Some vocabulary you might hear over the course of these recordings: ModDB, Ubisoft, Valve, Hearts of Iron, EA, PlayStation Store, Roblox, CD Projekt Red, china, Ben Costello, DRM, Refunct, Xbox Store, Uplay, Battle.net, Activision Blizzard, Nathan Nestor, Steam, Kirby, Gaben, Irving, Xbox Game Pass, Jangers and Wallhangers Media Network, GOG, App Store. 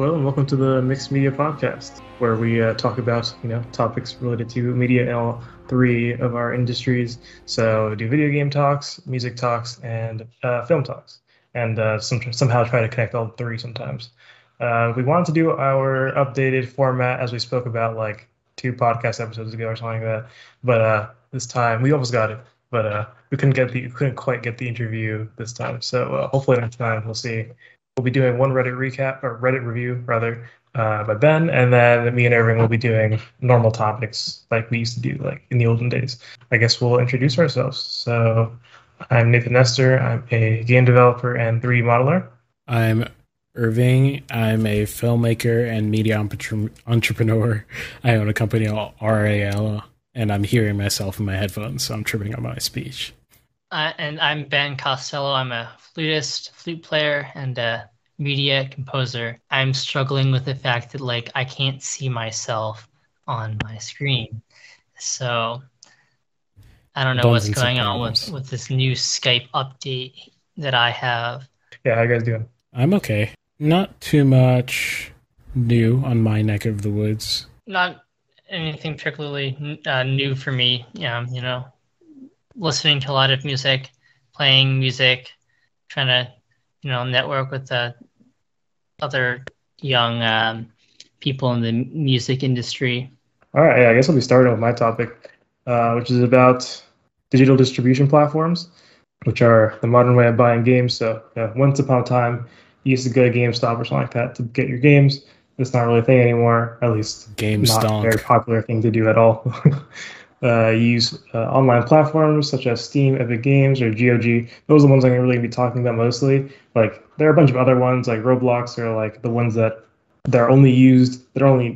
Hello and welcome to the Mixed Media Podcast, where we talk about topics related to media in all three of our industries. So do video game talks, music talks, and film talks, and somehow try to connect all three sometimes. We wanted to do our updated format as we spoke about like two podcast episodes ago or something like that, but this time we almost got it, but we couldn't quite get the interview this time. So hopefully next time we'll see. We'll be doing one Reddit review by Ben, and then me and Irving will be doing normal topics like we used to do, like in the olden days. I guess we'll introduce ourselves. So I'm Nathan Nestor. I'm a game developer and 3D modeler. I'm Irving. I'm a filmmaker and media entrepreneur. I own a company called RAL, and I'm hearing myself in my headphones, so I'm tripping on my speech. And I'm Ben Costello. I'm a flutist, flute player, and a media composer. I'm struggling with the fact that I can't see myself on my screen. So I don't know what's going on with this new Skype update that I have. Yeah, how you guys doing? I'm okay. Not too much new on my neck of the woods. Not anything particularly new for me, Listening to a lot of music, playing music, trying to, network with other young people in the music industry. All right, yeah, I guess I'll be starting with my topic, which is about digital distribution platforms, which are the modern way of buying games. So once upon a time, you used to go to GameStop or something like that to get your games. It's not really a thing anymore, at least GameStop. Not a very popular thing to do at all. Use online platforms such as Steam, Epic Games, or GOG. Those are the ones I'm really going to be talking about mostly. There are a bunch of other ones like Roblox are the ones that are only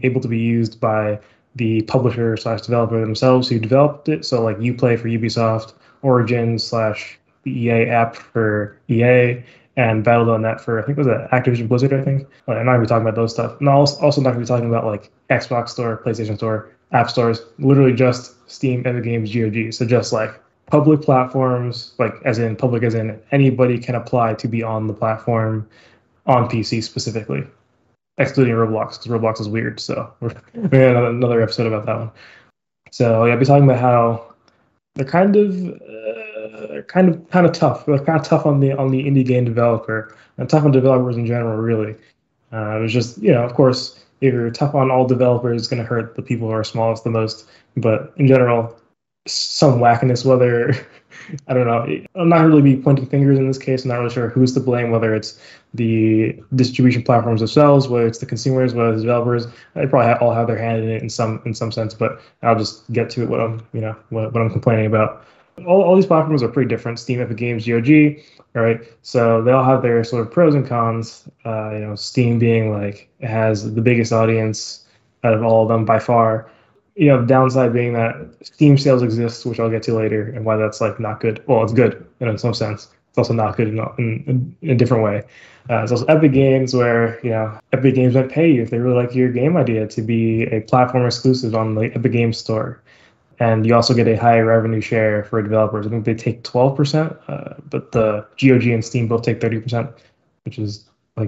able to be used by the publisher / developer themselves who developed it. So like Uplay for Ubisoft, Origin / the EA app for EA, and Battle.net for Activision Blizzard. I'm not going to be talking about those stuff. And I'm also not going to be talking about Xbox Store, PlayStation Store, App Stores, literally just Steam, Epic Games, GOG. So just public platforms, as in anybody can apply to be on the platform on PC specifically, excluding Roblox because Roblox is weird. So we're gonna have another episode about that one. So yeah, I'll be talking about how they're kind of tough. They're kind of tough on the indie game developer and tough on developers in general, really. It was just of course. If you're tough on all developers, it's going to hurt the people who are smallest the most. But in general, some wackiness, whether, I don't know, I'm not really be pointing fingers in this case. I'm not really sure who's to blame, whether it's the distribution platforms themselves, whether it's the consumers, whether it's the developers. They probably all have their hand in it in some sense, but I'll just get to it what I'm complaining about. All these platforms are pretty different. Steam, Epic Games, GOG, right? So they all have their sort of pros and cons. Steam being it has the biggest audience out of all of them by far. The downside being that Steam sales exist, which I'll get to later, and why that's not good. Well, it's good in some sense. It's also not good in a different way. It's also Epic Games where, Epic Games might pay you if they really like your game idea to be a platform exclusive on the Epic Games Store. And you also get a high revenue share for developers. I think they take 12%, but the GOG and Steam both take 30%, which is a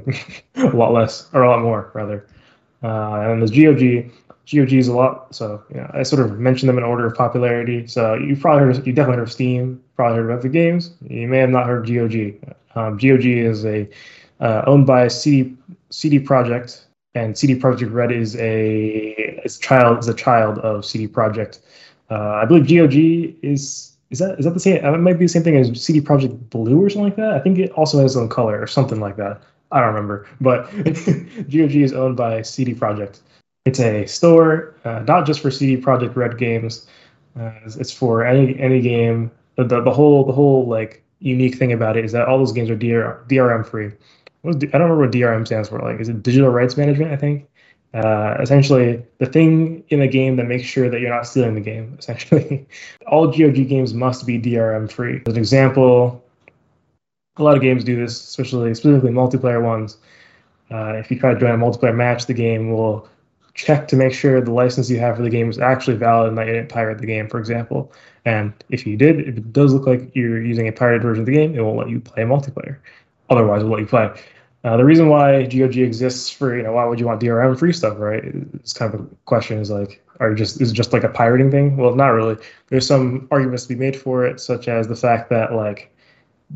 lot more rather. And the GOG is a lot. So I sort of mentioned them in order of popularity. So you definitely heard of Steam, probably heard of Epic Games. You may have not heard of GOG. GOG is owned by CD Projekt, and CD Projekt Red is a child of CD Projekt. I believe GOG is that the same? It might be the same thing as CD Projekt Blue or something like that. I think it also has its own color or something like that. I don't remember, but GOG is owned by CD Projekt. It's a store, not just for CD Projekt Red games. It's for any game. The whole unique thing about it is that all those games are DRM free. I don't remember what DRM stands for. Is it digital rights management? I think. Essentially the thing in the game that makes sure that you're not stealing the game, essentially. All GOG games must be DRM free. As an example, a lot of games do this, specifically multiplayer ones. If you try to join a multiplayer match, the game will check to make sure the license you have for the game is actually valid and that you didn't pirate the game, for example. And if you did, if it does look like you're using a pirated version of the game, it won't let you play multiplayer. Otherwise, it will let you play. The reason why GOG exists for, why would you want DRM free stuff, right? It's kind of a question is like, is it just like a pirating thing? Well, not really. There's some arguments to be made for it, such as the fact that like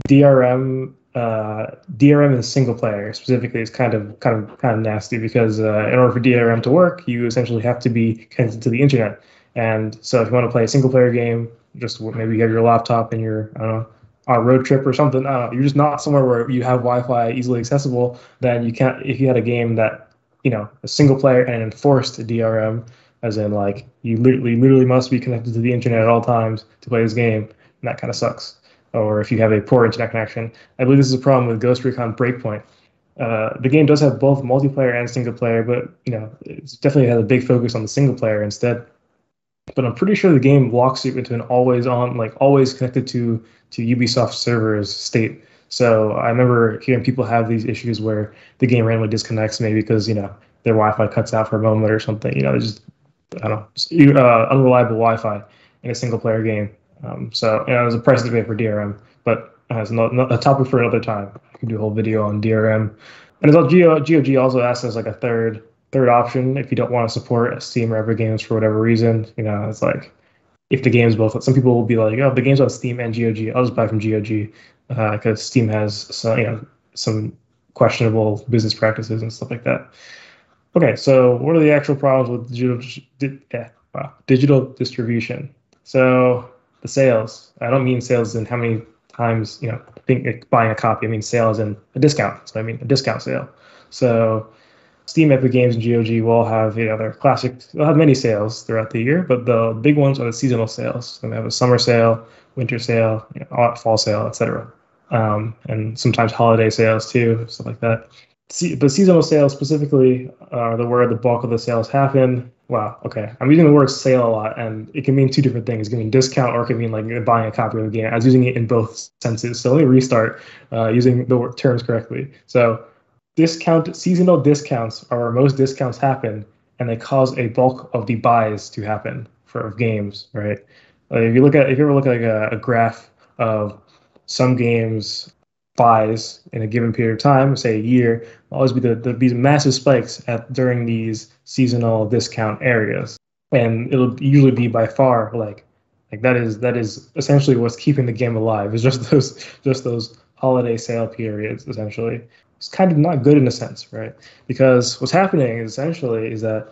DRM in single player specifically is kind of nasty because in order for DRM to work, you essentially have to be connected to the internet. And so if you want to play a single player game, just maybe you have your laptop and your, on a road trip or something, you're just not somewhere where you have Wi-Fi easily accessible, then you can't, if you had a game that, a single player and enforced DRM, as in like, you literally must be connected to the internet at all times to play this game, and that kind of sucks. Or if you have a poor internet connection. I believe this is a problem with Ghost Recon Breakpoint. The game does have both multiplayer and single player, but it's definitely had a big focus on the single player instead. But I'm pretty sure the game locks you into an always-on, like always connected to Ubisoft servers state. So I remember hearing people have these issues where the game randomly disconnects, maybe because their Wi-Fi cuts out for a moment or something. Just unreliable Wi-Fi in a single-player game. So there's a price to pay for DRM, but it's not a topic for another time. I can do a whole video on DRM. And as well, GOG also asks as like a third option if you don't want to support Steam or Epic Games for whatever reason. It's like if the game's both, some people will be like, oh, the game's on Steam and GOG, I'll just buy from GOG because Steam has some questionable business practices and stuff like that. Okay, so what are the actual problems with digital distribution? So the sales. I don't mean sales in how many times buying a copy. I mean sales and a discount. So I mean a discount sale. So Steam, Epic Games, and GOG will have their classic. They'll have many sales throughout the year, but the big ones are the seasonal sales. So they have a summer sale, winter sale, fall sale, etc. And sometimes holiday sales too, stuff like that. But seasonal sales specifically are where the bulk of the sales happen. Wow. Okay. I'm using the word sale a lot, and it can mean two different things. It can mean discount, or it can mean like you're buying a copy of the game. I was using it in both senses. So let me restart using the terms correctly. So seasonal discounts are where most discounts happen, and they cause a bulk of the buys to happen for games, right? If you ever look at like a graph of some games buys in a given period of time, say a year, always be these massive spikes during these seasonal discount areas, and it'll usually be by far like that is essentially what's keeping the game alive. It's just those holiday sale periods essentially. It's kind of not good in a sense, right? Because what's happening essentially is that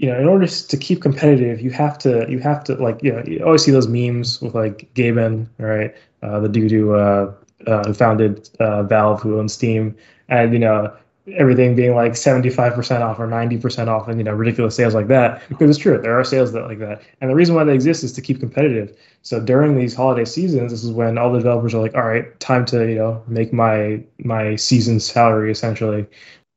in order to keep competitive, you have to you always see those memes with like Gaben, right? The dude who founded Valve, who owns Steam, and everything being like 75% off or 90% off, and ridiculous sales like that. Because it's true, there are sales like that, and the reason why they exist is to keep competitive. So during these holiday seasons, this is when all the developers are like, all right, time to make my season salary. Essentially,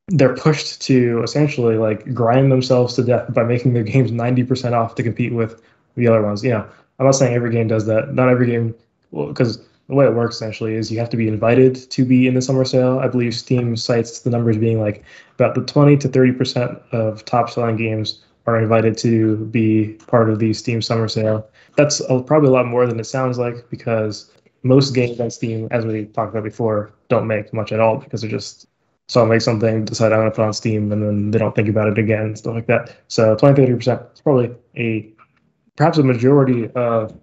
they're pushed to essentially like grind themselves to death by making their games 90% off to compete with the other ones. I'm not saying every game does that. Not every game, because the way it works essentially is you have to be invited to be in the summer sale. I believe Steam cites the numbers being like about the 20 to 30% of top selling games are invited to be part of the Steam summer sale. That's probably a lot more than it sounds like, because most games on Steam, as we talked about before, don't make much at all, because they're just, so I'll make something, decide I'm going to put on Steam, and then they don't think about it again, stuff like that. So 20, 30% is probably perhaps a majority of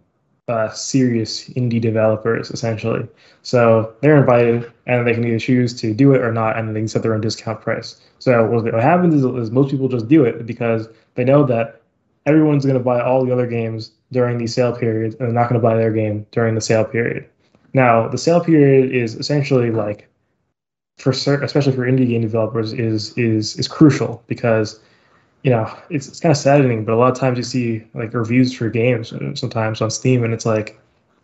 serious indie developers essentially. So they're invited, and they can either choose to do it or not, and they can set their own discount price. So what happens is most people just do it because they know that everyone's going to buy all the other games during the sale period, and they're not going to buy their game during the sale period. Now, the sale period is essentially like, especially for indie game developers, is crucial, because it's kind of saddening, but a lot of times you see like reviews for games sometimes on Steam, and it's like,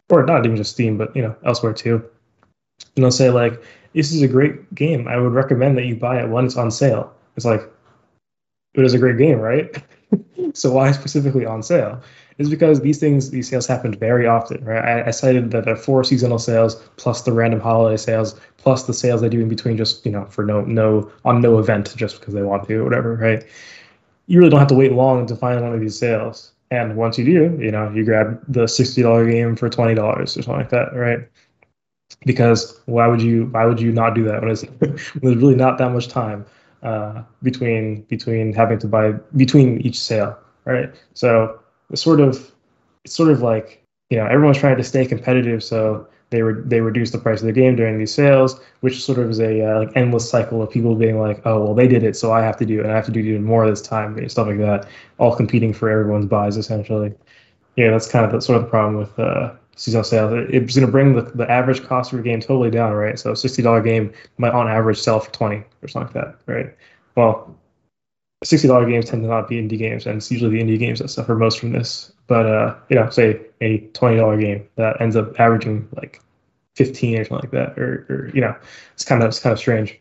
or not even just Steam, but elsewhere too. And they'll say like, "This is a great game. I would recommend that you buy it when it's on sale." It's like, it is a great game, right? So why specifically on sale? It's because these sales happen very often, right? I cited that there are 4 seasonal sales plus the random holiday sales plus the sales they do in between, just for no event, just because they want to, whatever, right? You really don't have to wait long to find one of these sales. And once you do, you grab the $60 game for $20 or something like that, right? because why would you not do that when there's really not that much time between having to buy between each sale, right? So it's sort of like, you know, everyone's trying to stay competitive, so they reduce the price of the game during these sales, which sort of is a like endless cycle of people being like, oh, well, they did it, so I have to do it, and I have to do even more this time, and stuff like that, all competing for everyone's buys, essentially. Yeah, that's kind of the problem with seasonal sales. It's going to bring the average cost of your game totally down, right? So a $60 game might on average sell for $20 or something like that, right? Well, $60 games tend to not be indie games, and it's usually the indie games that suffer most from this. But, you know, say a $20 game that ends up averaging like 15 or something like that, or you know, it's kind of strange.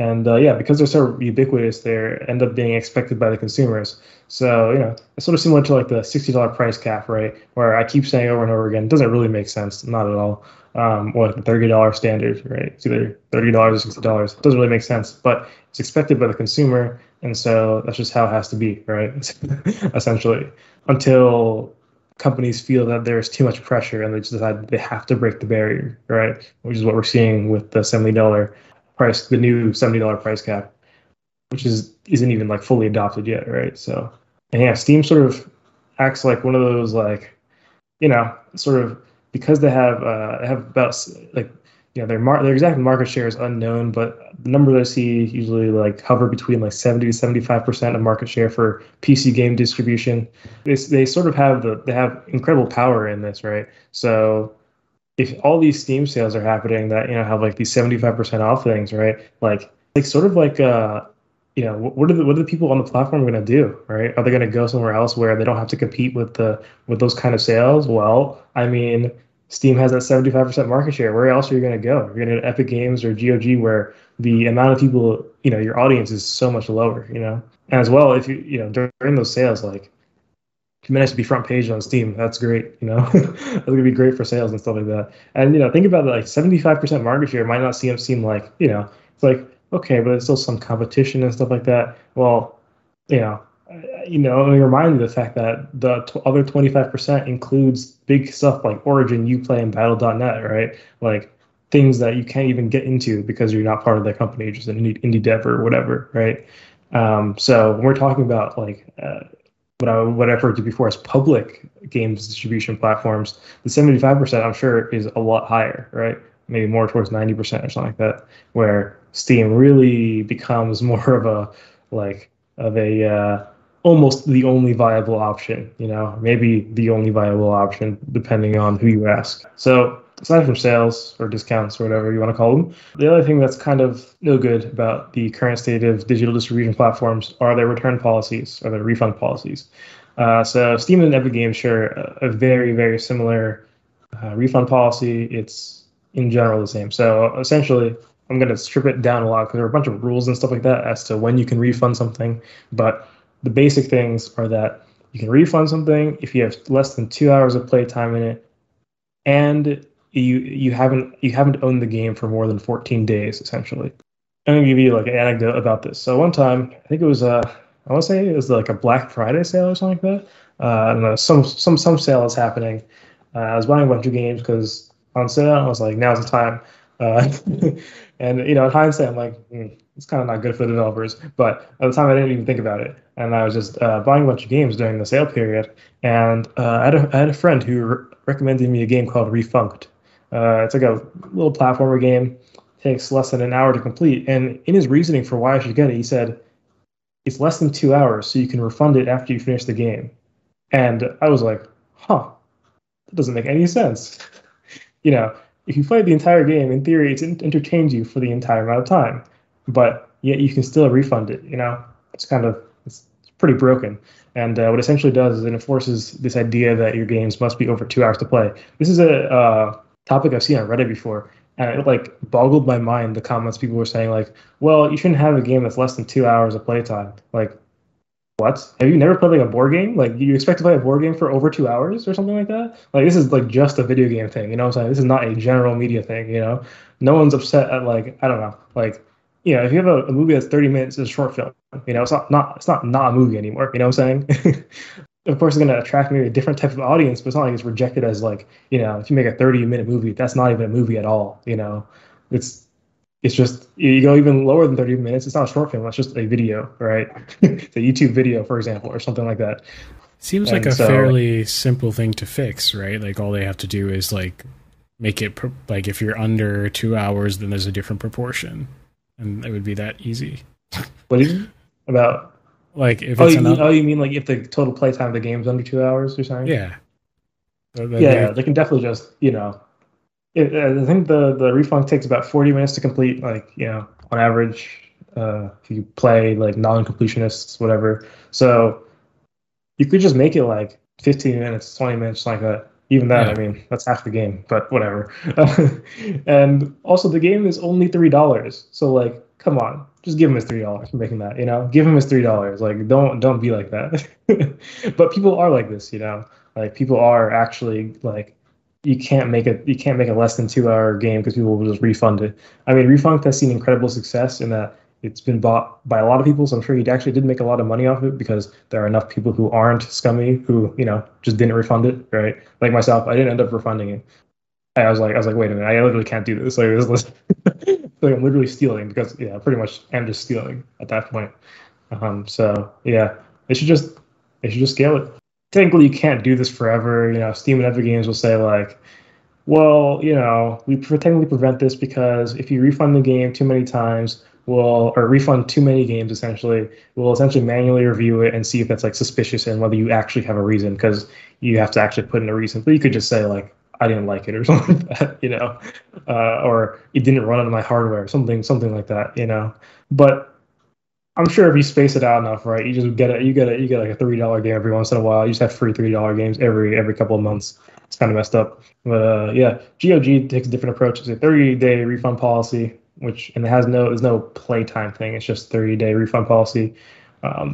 And yeah, because they're so ubiquitous, they end up being expected by the consumers. So, you know, it's sort of similar to like the $60 price cap, right? Where I keep saying over and over again, it doesn't really make sense, not at all. Or like the $30 standard, right? It's either $30 or $60. It doesn't really make sense, but it's expected by the consumer. And so that's just how it has to be, right? Essentially, until companies feel that there's too much pressure and they just decide they have to break the barrier, right? Which is what we're seeing with the $70 price, the new $70 price cap, which isn't even like fully adopted yet, right? So, and yeah, Steam sort of acts like one of those, like, you know, sort of, because they have about like, you know, their exact market share is unknown, but the number that I see usually like hover between like 70% to 75% of market share for PC game distribution. They sort of have they have incredible power in this, right? So if all these Steam sales are happening that, you know, have like these 75% off things, right? Like sort of like you know, what are the people on the platform going to do, right? Are they going to go somewhere else where they don't have to compete with those kind of sales? Well, I mean, Steam has that 75% market share. Where else are you going to go? You're going to Epic Games or GOG, where the amount of people, you know, your audience is so much lower, you know. And as well, if you know, during those sales, like, if you manage to be front page on Steam, that's great, you know. That's going to be great for sales and stuff like that. And, you know, think about that, like 75% market share might not seem like, you know, it's like, okay, but it's still some competition and stuff like that. Well, you know. I mean, reminded of the fact that the other 25% includes big stuff like Origin, Uplay, and Battle.net, right? Like things that you can't even get into because you're not part of the company, you're just an indie dev or whatever, right? So when we're talking about like what I referred to before as public games distribution platforms, the 75% I'm sure is a lot higher, right? Maybe more towards 90% or something like that, where Steam really becomes more of a almost the only viable option, you know, maybe the only viable option, depending on who you ask. So aside from sales or discounts or whatever you want to call them, the other thing that's kind of no good about the current state of digital distribution platforms are their return policies or their refund policies. So Steam and Epic Games share a very, very similar refund policy. It's in general the same. So essentially, I'm going to strip it down a lot because there are a bunch of rules and stuff like that as to when you can refund something, but the basic things are that you can refund something if you have less than 2 hours of playtime in it, and you haven't owned the game for more than 14 days, essentially. I'm gonna give you like an anecdote about this. So one time, I think it was I want to say it was like a Black Friday sale or something like that. I don't know, some sale is happening. I was buying a bunch of games because on sale, I was like, now's the time. And you know, in hindsight, I'm like, it's kind of not good for the developers. But at the time, I didn't even think about it, and I was just buying a bunch of games during the sale period. And I had a friend who recommended me a game called Refunct. It's like a little platformer game, takes less than an hour to complete. And in his reasoning for why I should get it, he said it's less than 2 hours, so you can refund it after you finish the game. And I was like, huh, that doesn't make any sense, you know. If you play the entire game, in theory, it's entertained you for the entire amount of time, but yet you can still refund it. You know, it's pretty broken. And what it essentially does is it enforces this idea that your games must be over 2 hours to play. This is a topic I've seen on Reddit before, and it like boggled my mind. The comments people were saying like, "Well, you shouldn't have a game that's less than 2 hours of playtime." Like, what? Have you never played like a board game? Like, you expect to play a board game for over 2 hours or something like that? Like, this is like just a video game thing, you know what I'm saying? This is not a general media thing, you know? No one's upset at like, I don't know, like, you know, if you have a movie that's 30 minutes, it's a short film, you know, it's not a movie anymore, you know what I'm saying? of course, it's going to attract maybe a different type of audience, but it's not like it's rejected as like, you know, if you make a 30-minute movie, that's not even a movie at all. You know, it's just, you go even lower than 30 minutes. It's not a short film. It's just a video, right? It's a YouTube video, for example, or something like that. Seems like a fairly simple thing to fix, right? Like all they have to do is like make it like if you're under 2 hours, then there's a different proportion, and it would be that easy. What is it about? Like if it's you mean like if the total playtime of the game's under 2 hours, you're saying? Yeah. Yeah, they can definitely just, you know, I think the Refunct takes about 40 minutes to complete, like, you know, on average, if you play like non-completionists, whatever. So you could just make it like 15 minutes, 20 minutes, like that. Even that, yeah. I mean, that's half the game, but whatever. And also the game is only $3. So like, come on, just give him his $3 for making that, you know, give him his $3. Like, don't be like that. But people are like this, you know, like people are actually like, you can't make a less than 2 hour game because people will just refund it. I mean, Refunct has seen incredible success in that it's been bought by a lot of people. So I'm sure he actually did make a lot of money off it because there are enough people who aren't scummy who, you know, just didn't refund it. Right. Like myself, I didn't end up refunding it. I was like, wait a minute, I literally can't do this. Like, I'm literally stealing because, yeah, pretty much I'm just stealing at that point. So yeah, they should just scale it. Technically, you can't do this forever. You know, Steam and Epic Games will say like, well, you know, we technically prevent this because if you refund the game too many times, refund too many games, essentially, we'll essentially manually review it and see if that's like suspicious and whether you actually have a reason, because you have to actually put in a reason. But you could just say like, I didn't like it or something like that, you know, or it didn't run on my hardware or something like that, you know. But I'm sure if you space it out enough, right, you get like a $3 game every once in a while. You just have free $3 games every couple of months. It's kind of messed up. But yeah, GOG takes a different approach. It's a 30-day refund policy, and it has there's no playtime thing. It's just 30-day refund policy.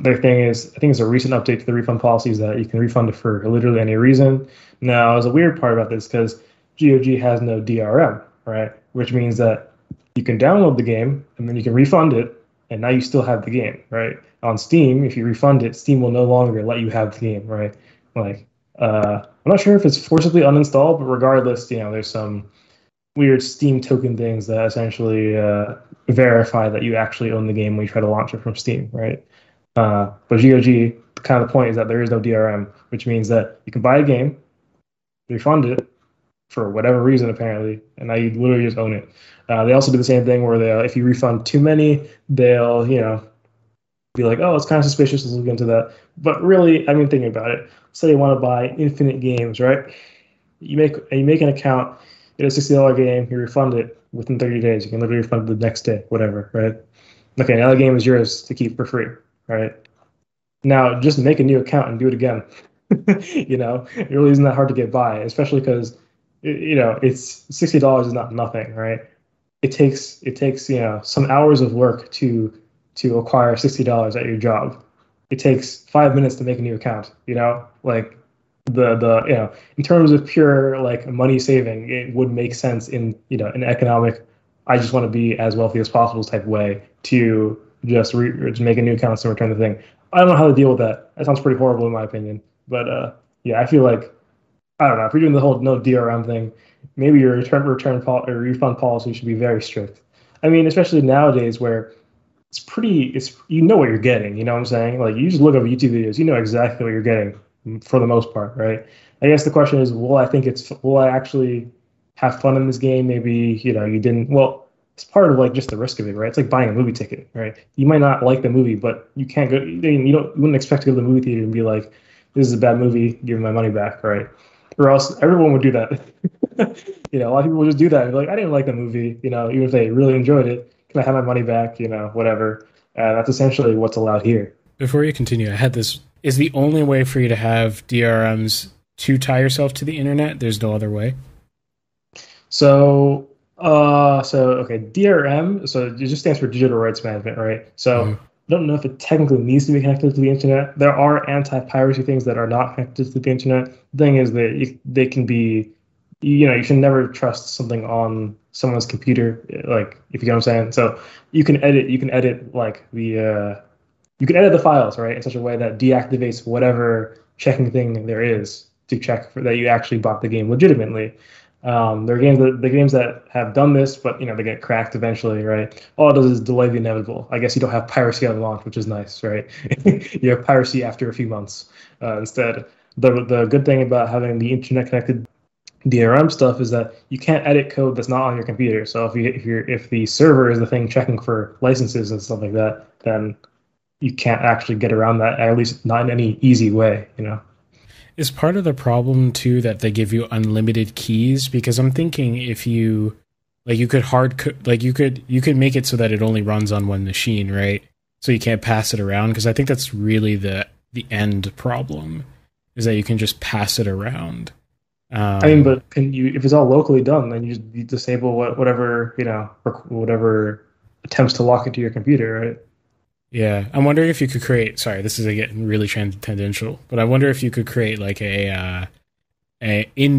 Their thing is, I think it's a recent update to the refund policy, is that you can refund it for literally any reason. Now, there's a weird part about this because GOG has no DRM, right? Which means that you can download the game and then you can refund it, and now you still have the game, right? On Steam, if you refund it, Steam will no longer let you have the game, right? Like, I'm not sure if it's forcibly uninstalled, but regardless, you know, there's some weird Steam token things that essentially verify that you actually own the game when you try to launch it from Steam, right? But GOG, kind of the point is that there is no DRM, which means that you can buy a game, refund it for whatever reason apparently, and now you literally just own it. They also do the same thing where if you refund too many, they'll, you know, be like, oh, it's kind of suspicious, let's look into that. But really, I mean, thinking about it, say you want to buy infinite games, right? You make an account, get a $60 game, you refund it within 30 days, you can literally refund it the next day, whatever, right? Okay, now the game is yours to keep for free. Right now, just make a new account and do it again. You know, it really isn't that hard to get by, especially because, you know, it's $60 is not nothing, right? It takes you know, some hours of work to acquire $60 at your job. It takes 5 minutes to make a new account. You know, like the you know, in terms of pure like money saving, it would make sense in, you know, an economic, I just want to be as wealthy as possible type way to just make a new account and return the thing. I don't know how to deal with that. That sounds pretty horrible in my opinion. But yeah, I feel like, I don't know, if you're doing the whole no DRM thing, maybe your refund policy should be very strict. I mean, especially nowadays where it's you know what you're getting, you know what I'm saying? Like, you just look over YouTube videos, you know exactly what you're getting for the most part, right? I guess the question is, will I actually have fun in this game? Maybe, you know, you didn't, well, it's part of like just the risk of it, right? It's like buying a movie ticket, right? You might not like the movie, but you can't go. You wouldn't expect to go to the movie theater and be like, "This is a bad movie. Give me my money back," right? Or else everyone would do that. You know, a lot of people would just do that. They'd be like, "I didn't like the movie," you know, even if they really enjoyed it. Can I have my money back? You know, whatever. That's essentially what's allowed here. Before you continue, I had this: is the only way for you to have DRMs to tie yourself to the internet? There's no other way. So okay, DRM, so it just stands for digital rights management, right? So I don't know if it technically needs to be connected to the internet. There are anti-piracy things that are not connected to the internet. The thing is that they can be, you know, you should never trust something on someone's computer, like, if you know what I'm saying. So you can edit the files, right, in such a way that deactivates whatever checking thing there is to check for that you actually bought the game legitimately. There are games that have done this, but you know they get cracked eventually, right? All it does is delay the inevitable. I guess you don't have piracy on launch, which is nice, right? You have piracy after a few months instead. The good thing about having the internet connected DRM stuff is that you can't edit code that's not on your computer. So if the server is the thing checking for licenses and stuff like that, then you can't actually get around that, at least not in any easy way, you know. Is part of the problem too that they give you unlimited keys? Because I'm thinking if you like, you could you could make it so that it only runs on one machine, right? So you can't pass it around, because I think that's really the end problem, is that you can just pass it around. I mean, but can you, if it's all locally done, then you disable whatever, you know, whatever attempts to lock it to your computer, right? Yeah. I'm wondering if you could create, sorry, this is getting really tangential, but I wonder if you could create like a custom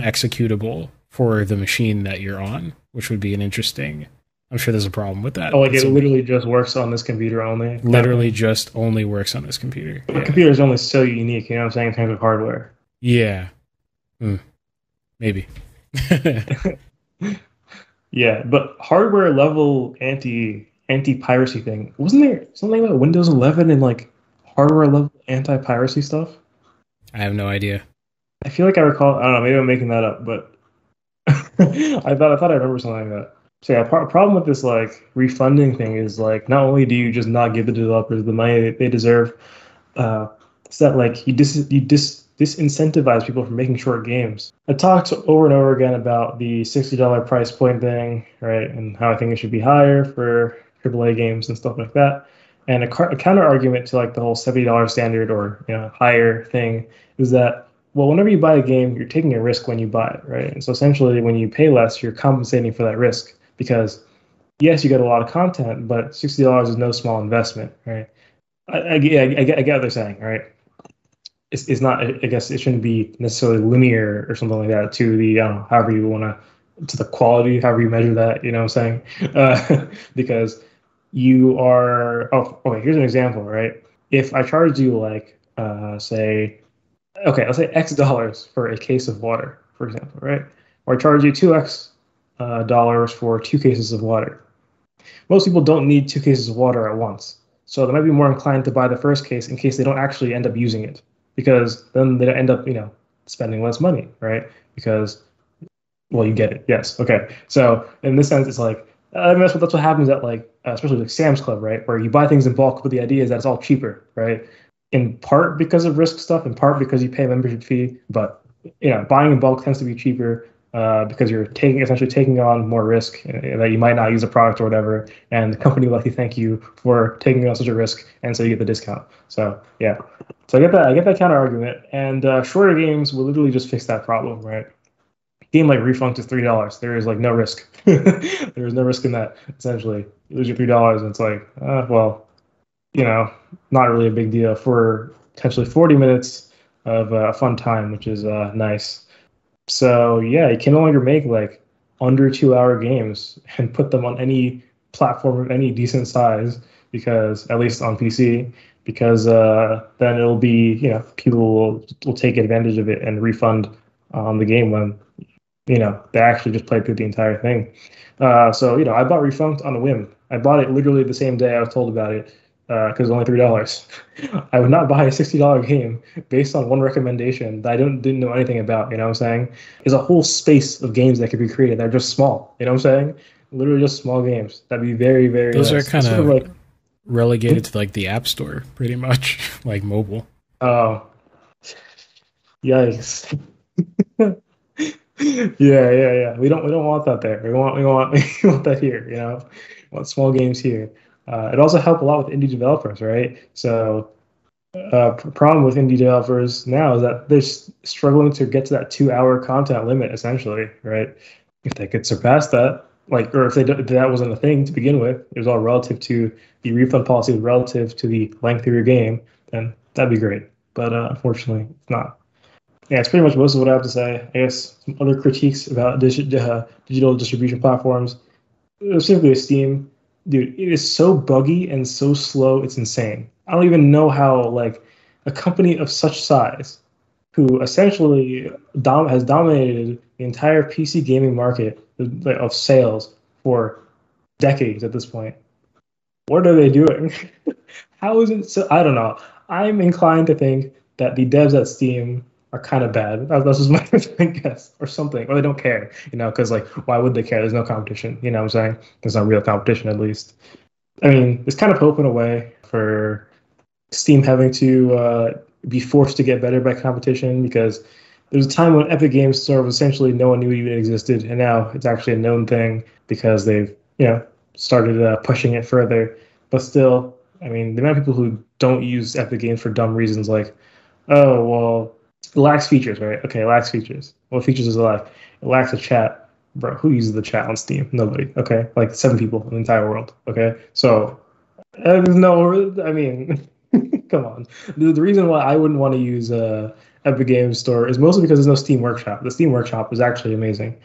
executable for the machine that you're on, which would be an interesting, I'm sure there's a problem with that. Oh, like it literally just works on this computer only? Literally just only works on this computer. The computer is only so unique, you know what I'm saying, in terms of hardware. Yeah. Maybe. Yeah, but hardware level anti-piracy thing. Wasn't there something about Windows 11 and like hardware level anti-piracy stuff? I have no idea. I feel like I recall, I don't know, maybe I'm making that up, but I thought I remember something like that. So yeah, problem with this like refunding thing is like, not only do you just not give the developers the money that they deserve, it's that like you disincentivize people from making short games. I talked over and over again about the $60 price point thing, right? And how I think it should be higher for AAA games and stuff like that. And a counter argument to like the whole $70 standard or, you know, higher thing is that, well, whenever you buy a game, you're taking a risk when you buy it, right? And so essentially when you pay less, you're compensating for that risk, because yes, you get a lot of content, but $60 is no small investment, right? I get what they're saying, right? It's not, I guess it shouldn't be necessarily linear or something like that to the, however you want to the quality, however you measure that, you know what I'm saying? Because you are, here's an example, right? If I charge you like, let's say X dollars for a case of water, for example, right? Or I charge you $2 for 2 cases of water. Most people don't need 2 cases of water at once. So they might be more inclined to buy the first case in case they don't actually end up using it, because then they end up, you know, spending less money, right? Because, well, you get it. Yes. Okay. So in this sense, it's like, I mean, that's what happens at like, especially like Sam's Club, right? Where you buy things in bulk, but the idea is that it's all cheaper, right? In part because of risk stuff, in part because you pay a membership fee, but, you know, buying in bulk tends to be cheaper because you're essentially taking on more risk that you might not use a product or whatever. And the company will likely thank you for taking on such a risk. And so you get the discount. So, yeah. So I get that counter argument, and shorter games will literally just fix that problem, right? A game like Refunct is $3. There is like no risk. There is no risk in that. Essentially, you lose your $3, and it's like, you know, not really a big deal for potentially 40 minutes of a fun time, which is nice. So yeah, you can no longer make like under 2-hour games and put them on any platform of any decent size, because at least on PC. Because then it'll be, you know, people will take advantage of it and refund the game when, you know, they actually just played through the entire thing. So, you know, I bought Refunct on a whim. I bought it literally the same day I was told about it, because it was only $3. I would not buy a $60 game based on one recommendation that I didn't know anything about, you know what I'm saying? There's a whole space of games that could be created that are just small, you know what I'm saying? Literally just small games. That'd be very, very nice. Those are kind of like relegated to like the App Store, pretty much, like mobile. Oh, yikes! Yeah. We don't want that there. We want that here. You know, we want small games here. It also helped a lot with indie developers, right? So, problem with indie developers now is that they're struggling to get to that 2-hour content limit, essentially, right? If they could surpass that. Like, or if that wasn't a thing to begin with, it was all relative to the refund policy, relative to the length of your game, then that'd be great. But unfortunately, it's not. Yeah, it's pretty much most of what I have to say. I guess some other critiques about digital distribution platforms, specifically Steam. Dude, it is so buggy and so slow, it's insane. I don't even know how, like, a company of such size, who essentially has dominated the entire PC gaming market of sales for decades at this point. What are they doing? How is it so? I don't know. I'm inclined to think that the devs at Steam are kind of bad. That's just my guess, or something. Or they don't care, you know, because, like, why would they care? There's no competition, you know what I'm saying? There's no real competition, at least. I mean, it's kind of hope in a way for Steam having to be forced to get better by competition, because there was a time when Epic Games Store was essentially no one knew even existed, and now it's actually a known thing because they've, you know, started pushing it further. But still, I mean, the amount of people who don't use Epic Games for dumb reasons like, oh, well, it lacks features, right? Okay, it lacks features. What features does it lack? It lacks a chat. Bro, who uses the chat on Steam? Nobody, okay? Like 7 people in the entire world, okay? So, no, I mean, come on. The reason why I wouldn't want to use Epic Games Store is mostly because there's no Steam Workshop. The Steam Workshop is actually amazing.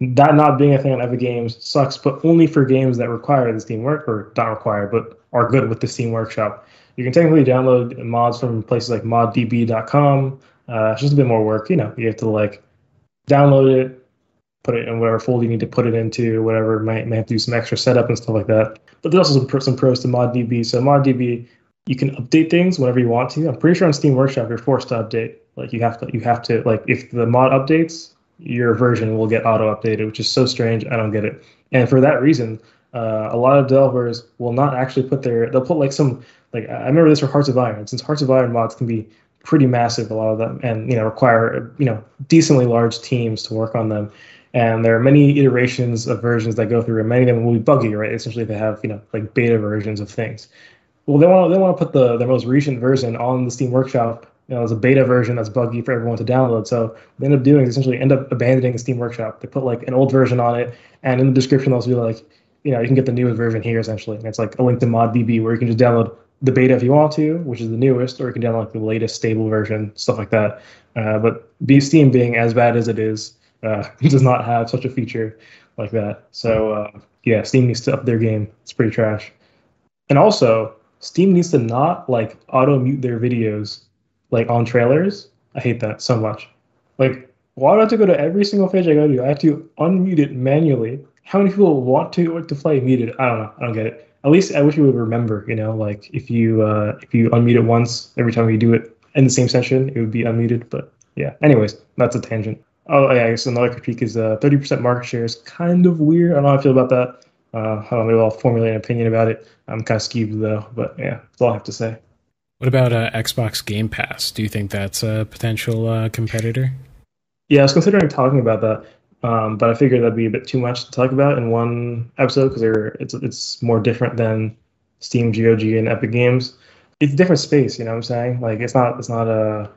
That not being a thing on Epic Games sucks, but only for games that require the Steam Workshop, or not require, but are good with the Steam Workshop. You can technically download mods from places like moddb.com. It's just a bit more work, you know. You have to, like, download it, put it in whatever folder you need to put it into, whatever. Might have to do some extra setup and stuff like that. But there's also some pros to ModDB. So ModDB, you can update things whenever you want to. I'm pretty sure on Steam Workshop you're forced to update. Like, you have to, like, if the mod updates, your version will get auto updated, which is so strange. I don't get it. And for that reason, a lot of developers will not actually put their, they'll put like some, like, I remember this for Hearts of Iron. Since Hearts of Iron mods can be pretty massive, a lot of them, and, you know, require, you know, decently large teams to work on them. And there are many iterations of versions that go through, and many of them will be buggy, right? Essentially, they have, you know, like beta versions of things. Well, they want to put the most recent version on the Steam Workshop. You know, there's a beta version that's buggy for everyone to download. So what they end up doing is essentially end up abandoning the Steam Workshop. They put like an old version on it, and in the description they'll be like, you know, you can get the newest version here essentially. And it's like a link to ModDB where you can just download the beta if you want to, which is the newest, or you can download the latest stable version, stuff like that. But Steam being as bad as it is, does not have such a feature like that. So yeah, Steam needs to up their game. It's pretty trash. And also, Steam needs to not like auto mute their videos. Like on trailers, I hate that so much. Like, why do I have to go to every single page I go to? I have to unmute it manually. How many people want to play muted? I don't know. I don't get it. At least I wish you would remember. You know, like if you unmute it once every time you do it in the same session, it would be unmuted. But yeah. Anyways, that's a tangent. Oh yeah, I guess another critique is 30% market share is kind of weird. I don't know how I feel about that. I don't know. Maybe I'll formulate an opinion about it. I'm kind of skewed though. But yeah, that's all I have to say. What about Xbox Game Pass? Do you think that's a potential competitor? Yeah, I was considering talking about that, but I figured that'd be a bit too much to talk about in one episode because it's more different than Steam, GOG, and Epic Games. It's a different space, you know what I'm saying? Like it's a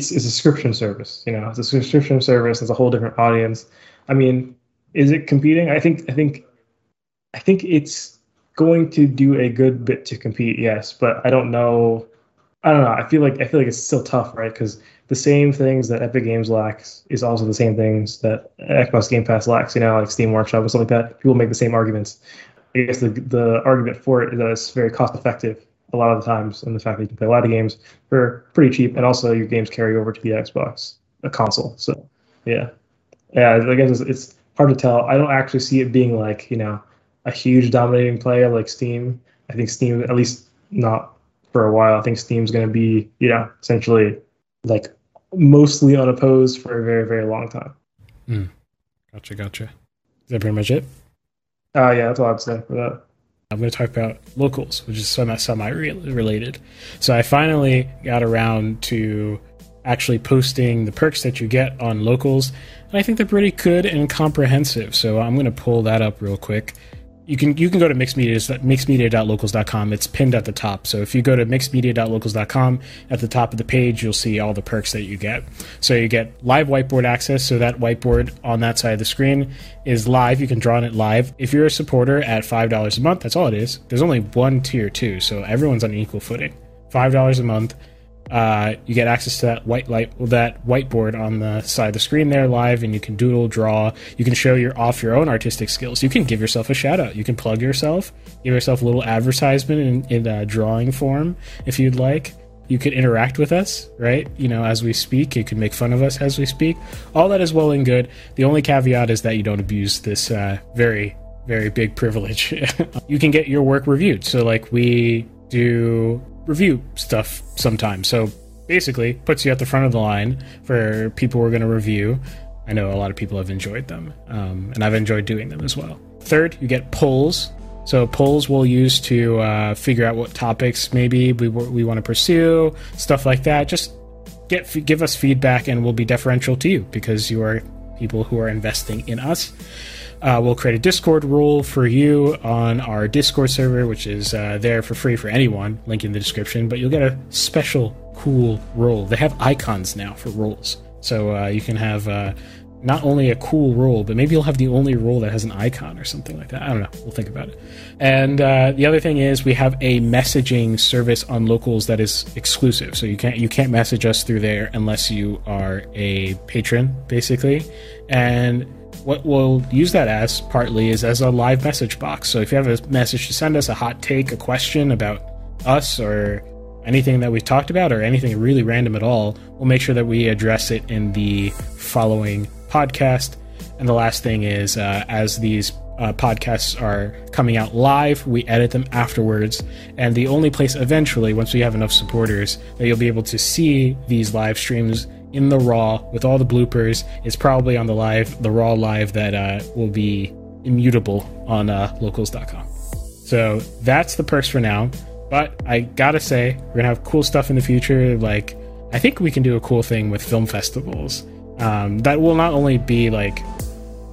subscription service, you know. It's a subscription service. It's a whole different audience. I mean, is it competing? I think it's going to do a good bit to compete, yes, but I don't know. I feel like it's still tough, right? Because the same things that Epic Games lacks is also the same things that Xbox Game Pass lacks. You know, like Steam Workshop and stuff like that. People make the same arguments. I guess the argument for it is that it's very cost effective a lot of the times, and the fact that you can play a lot of games for pretty cheap, and also your games carry over to the Xbox, a console. So yeah. I guess it's hard to tell. I don't actually see it being like, you know, a huge dominating player like Steam. I think Steam, at least not for a while, I think Steam's going to be, you know, essentially like mostly unopposed for a very, very long time. Mm. Gotcha. Is that pretty much it? Yeah, that's all I have to say for that. I'm going to talk about Locals, which is semi-related. So I finally got around to actually posting the perks that you get on Locals, and I think they're pretty good and comprehensive. So I'm going to pull that up real quick. You can go to mixedmedia.locals.com. It's pinned at the top. So if you go to mixedmedia.locals.com, at the top of the page, you'll see all the perks that you get. So you get live whiteboard access. So that whiteboard on that side of the screen is live. You can draw on it live. If you're a supporter at $5 a month, that's all it is. There's only one tier too, so everyone's on equal footing. $5 a month. You get access to that whiteboard on the side of the screen there live, and you can doodle, draw. You can show your own artistic skills. You can give yourself a shout out. You can plug yourself, give yourself a little advertisement in drawing form if you'd like. You could interact with us, right? You know, as we speak, you could make fun of us as we speak. All that is well and good. The only caveat is that you don't abuse this very, very big privilege. You can get your work reviewed. So like we do review stuff sometimes. So basically puts you at the front of the line for people we're going to review. I know a lot of people have enjoyed them, and I've enjoyed doing them as well. Third, you get polls. So polls we'll use to figure out what topics maybe we want to pursue, stuff like that. Just give us feedback, and we'll be deferential to you because you are people who are investing in us. We'll create a Discord rule for you on our Discord server, which is there for free for anyone. Link in the description. But you'll get a special cool role. They have icons now for roles. So you can have... not only a cool role, but maybe you'll have the only role that has an icon or something like that. I don't know. We'll think about it. And the other thing is we have a messaging service on Locals that is exclusive. So you can't message us through there unless you are a patron, basically. And what we'll use that as partly is as a live message box. So if you have a message to send us, a hot take, a question about us or anything that we've talked about or anything really random at all, we'll make sure that we address it in the following podcast. And the last thing is as these podcasts are coming out live, we edit them afterwards. And the only place eventually, once we have enough supporters, that you'll be able to see these live streams in the raw with all the bloopers is probably on the raw live that will be immutable on locals.com. So that's the perks for now. But I gotta say, we're gonna have cool stuff in the future. Like, I think we can do a cool thing with film festivals that will not only be like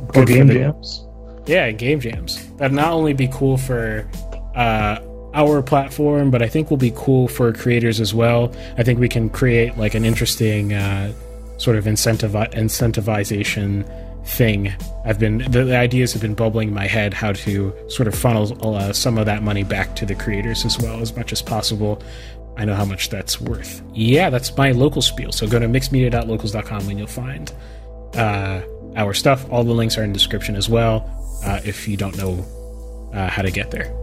good game jams. Yeah, game jams. That'll not only be cool for our platform, but I think will be cool for creators as well. I think we can create like an interesting sort of incentivization thing. The ideas have been bubbling in my head how to sort of funnel some of that money back to the creators as well, as much as possible. I know how much that's worth. Yeah, that's my local spiel. So go to mixedmedia.locals.com and you'll find our stuff. All the links are in the description as well if you don't know how to get there.